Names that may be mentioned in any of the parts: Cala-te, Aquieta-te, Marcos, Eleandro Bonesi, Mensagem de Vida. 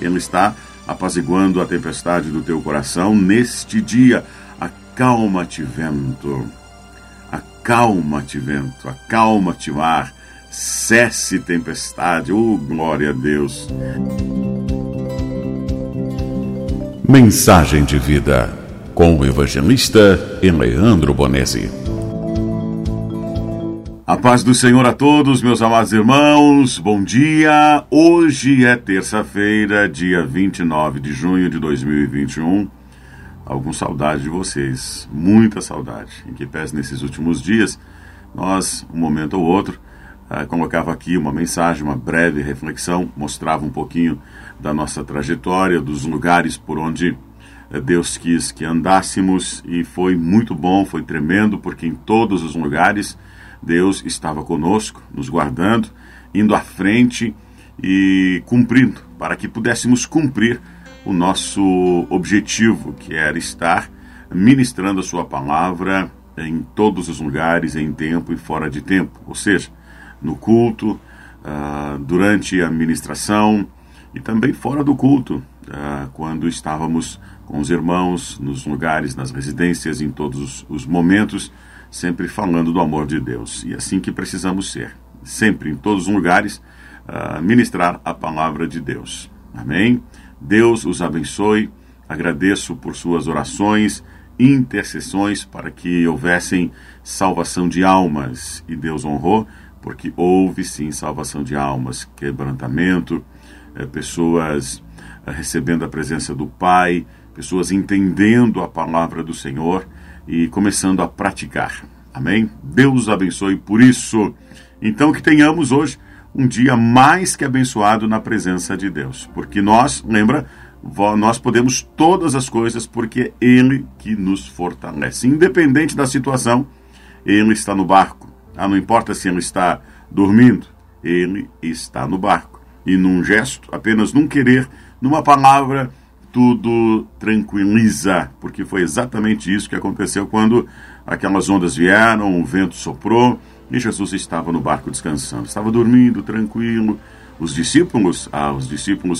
Ele está apaziguando a tempestade do teu coração neste dia. Acalma-te, vento. Acalma-te, vento. Acalma-te, mar. Cesse, tempestade. Oh, glória a Deus. Mensagem de Vida, com o evangelista Eleandro Bonesi. A paz do Senhor a todos, meus amados irmãos, bom dia. Hoje é terça-feira, dia 29 de junho de 2021. Alguma saudade de vocês, muita saudade. Em que pese nesses últimos dias, nós, um momento ou outro, colocava aqui uma mensagem, uma breve reflexão, mostrava um pouquinho da nossa trajetória, dos lugares por onde Deus quis que andássemos, e foi muito bom, foi tremendo, porque em todos os lugares Deus estava conosco, nos guardando, indo à frente e cumprindo, para que pudéssemos cumprir o nosso objetivo, que era estar ministrando a sua palavra em todos os lugares, em tempo e fora de tempo, ou seja, no culto, durante a ministração e também fora do culto, quando estávamos com os irmãos, nos lugares, nas residências, em todos os momentos, sempre falando do amor de Deus. E assim que precisamos ser, sempre, em todos os lugares, ministrar a palavra de Deus. Amém? Deus os abençoe, agradeço por suas orações, intercessões, para que houvessem salvação de almas, e Deus honrou, porque houve sim salvação de almas, quebrantamento, pessoas recebendo a presença do Pai, pessoas entendendo a palavra do Senhor e começando a praticar. Amém? Deus abençoe por isso. Então que tenhamos hoje um dia mais que abençoado na presença de Deus, porque nós, lembra, nós podemos todas as coisas porque é Ele que nos fortalece. Independente da situação, Ele está no barco. Não importa se Ele está dormindo, Ele está no barco. E num gesto, apenas num querer, numa palavra, tudo tranquiliza, porque foi exatamente isso que aconteceu quando aquelas ondas vieram, o vento soprou e Jesus estava no barco descansando, estava dormindo, tranquilo. Os discípulos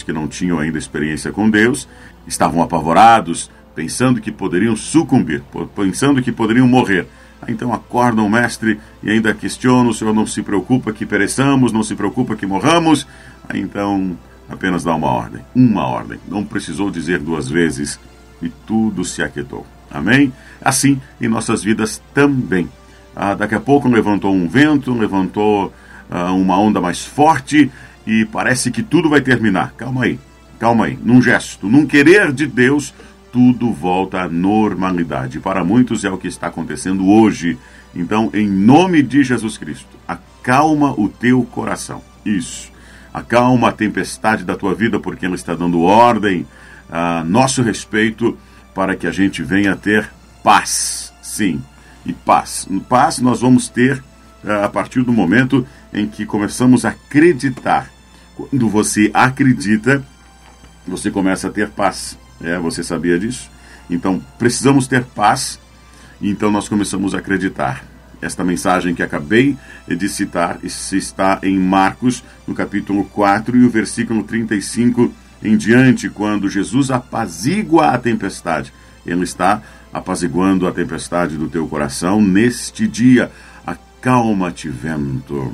que não tinham ainda experiência com Deus, estavam apavorados, pensando que poderiam sucumbir, pensando que poderiam morrer. Então acordam o mestre e ainda questionam: o Senhor não se preocupa que pereçamos, não se preocupa que morramos? Então apenas dá uma ordem, não precisou dizer duas vezes, e tudo se aquietou. Amém? Assim em nossas vidas também. Daqui a pouco levantou um vento, levantou uma onda mais forte, e parece que tudo vai terminar. Calma aí, num gesto, num querer de Deus, tudo volta à normalidade. Para muitos é o que está acontecendo hoje. Então, em nome de Jesus Cristo, acalma o teu coração. Isso. Acalma a tempestade da tua vida, porque ela está dando ordem a nosso respeito, para que a gente venha ter paz. Sim, e paz. Paz nós vamos ter a partir do momento em que começamos a acreditar. Quando você acredita, você começa a ter paz. Você sabia disso? Então, precisamos ter paz, então nós começamos a acreditar. Esta mensagem que acabei de citar está em Marcos, no capítulo 4, e o versículo 35 em diante, quando Jesus apazigua a tempestade. Ele está apaziguando a tempestade do teu coração neste dia. Acalma-te, vento.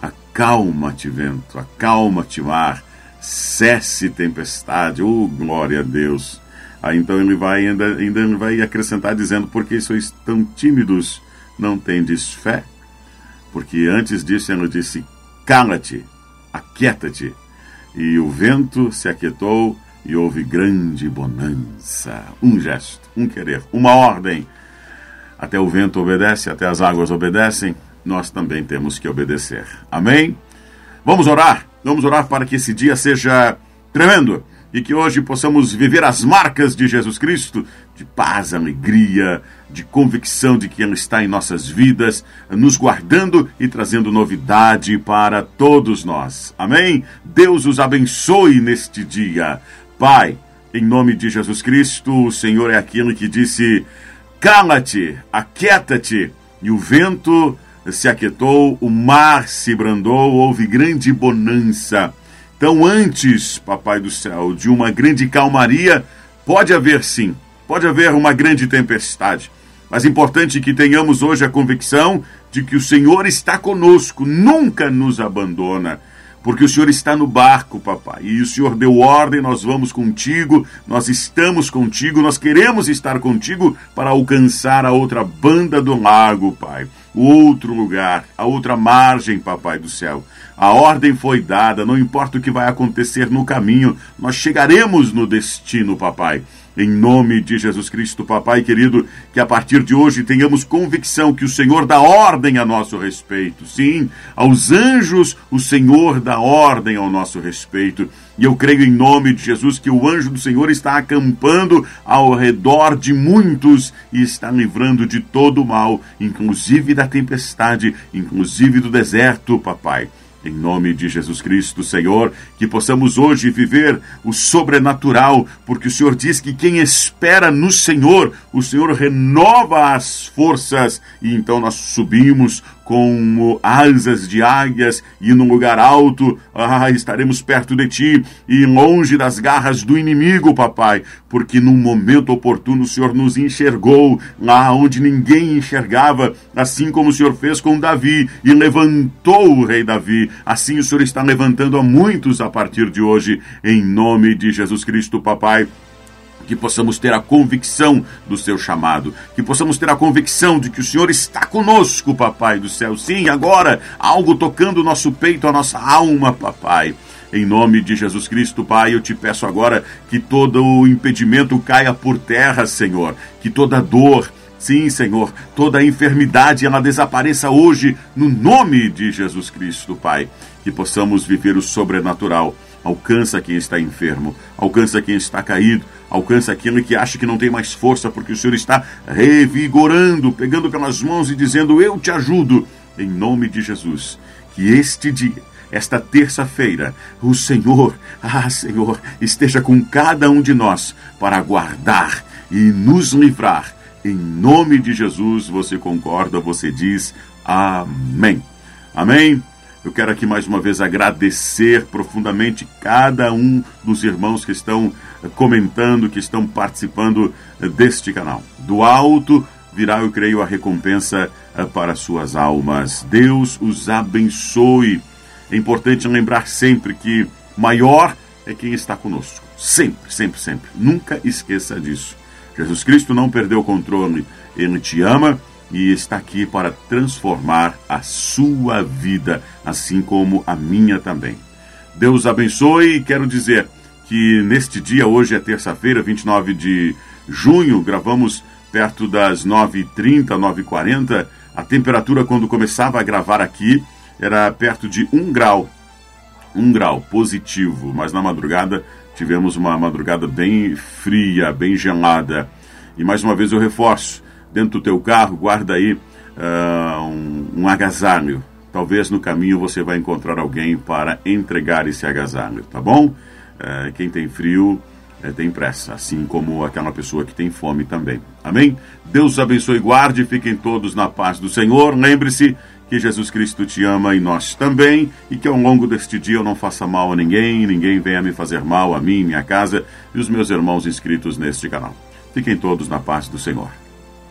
Acalma-te, vento. Acalma-te, mar. Cesse, tempestade. Oh, glória a Deus. Então ele vai ainda vai acrescentar dizendo: porque sois tão tímidos, não tendes fé? Porque antes disso ele disse: cala-te, aquieta-te. E o vento se aquietou e houve grande bonança. Um gesto, um querer, uma ordem. Até o vento obedece, até as águas obedecem. Nós também temos que obedecer. Amém? Vamos orar. Vamos orar para que esse dia seja tremendo e que hoje possamos viver as marcas de Jesus Cristo, de paz, alegria, de convicção de que Ele está em nossas vidas, nos guardando e trazendo novidade para todos nós. Amém? Deus os abençoe neste dia. Pai, em nome de Jesus Cristo, o Senhor é aquele que disse: cala-te, aquieta-te, e o vento se aquietou, o mar se brandou, houve grande bonança. Então, antes, Papai do Céu, de uma grande calmaria, pode haver sim, pode haver uma grande tempestade. Mas é importante que tenhamos hoje a convicção de que o Senhor está conosco, nunca nos abandona. Porque o Senhor está no barco, Papai, e o Senhor deu ordem, nós vamos contigo, nós estamos contigo, nós queremos estar contigo para alcançar a outra banda do lago, Pai, o outro lugar, a outra margem, Papai do Céu. A ordem foi dada, não importa o que vai acontecer no caminho, nós chegaremos no destino, Papai. Em nome de Jesus Cristo, Papai querido, que a partir de hoje tenhamos convicção que o Senhor dá ordem a nosso respeito. Sim, aos anjos o Senhor dá ordem ao nosso respeito. E eu creio em nome de Jesus que o anjo do Senhor está acampando ao redor de muitos e está livrando de todo o mal, inclusive da tempestade, inclusive do deserto, Papai. Em nome de Jesus Cristo, Senhor, que possamos hoje viver o sobrenatural, porque o Senhor diz que quem espera no Senhor, o Senhor renova as forças, e então nós subimos como asas de águias, e num lugar alto, estaremos perto de Ti, e longe das garras do inimigo, Papai, porque num momento oportuno o Senhor nos enxergou, lá onde ninguém enxergava, assim como o Senhor fez com Davi, e levantou o rei Davi, assim o Senhor está levantando a muitos a partir de hoje, em nome de Jesus Cristo, Papai. Que possamos ter a convicção do seu chamado, que possamos ter a convicção de que o Senhor está conosco, Papai do Céu. Sim, agora, algo tocando o nosso peito, a nossa alma, Papai. Em nome de Jesus Cristo, Pai, eu te peço agora que todo o impedimento caia por terra, Senhor, que toda dor, sim, Senhor, toda a enfermidade, ela desapareça hoje, no nome de Jesus Cristo, Pai, que possamos viver o sobrenatural. Alcança quem está enfermo, alcança quem está caído, alcança aquele que acha que não tem mais força, porque o Senhor está revigorando, pegando pelas mãos e dizendo, eu te ajudo, em nome de Jesus, que este dia, esta terça-feira, o Senhor, Senhor, esteja com cada um de nós para guardar e nos livrar, em nome de Jesus. Você concorda, você diz amém, amém? Eu quero aqui mais uma vez agradecer profundamente cada um dos irmãos que estão comentando, que estão participando deste canal. Do alto virá, eu creio, a recompensa para suas almas. Deus os abençoe. É importante lembrar sempre que maior é quem está conosco. Sempre, sempre, sempre. Nunca esqueça disso. Jesus Cristo não perdeu o controle. Ele te ama. E está aqui para transformar a sua vida, assim como a minha também. Deus abençoe. Quero dizer que neste dia, hoje é terça-feira, 29 de junho, gravamos perto das 9h30, 9h40. A temperatura, quando começava a gravar aqui, era perto de 1 grau. 1 grau positivo, mas na madrugada tivemos uma madrugada bem fria, bem gelada. E mais uma vez eu reforço, dentro do teu carro, guarda aí um agasalho. Talvez no caminho você vai encontrar alguém para entregar esse agasalho, tá bom? Quem tem frio tem pressa, assim como aquela pessoa que tem fome também. Amém? Deus abençoe e guarde, fiquem todos na paz do Senhor. Lembre-se que Jesus Cristo te ama e nós também, e que ao longo deste dia eu não faça mal a ninguém, ninguém venha me fazer mal, a mim, minha casa e os meus irmãos inscritos neste canal. Fiquem todos na paz do Senhor.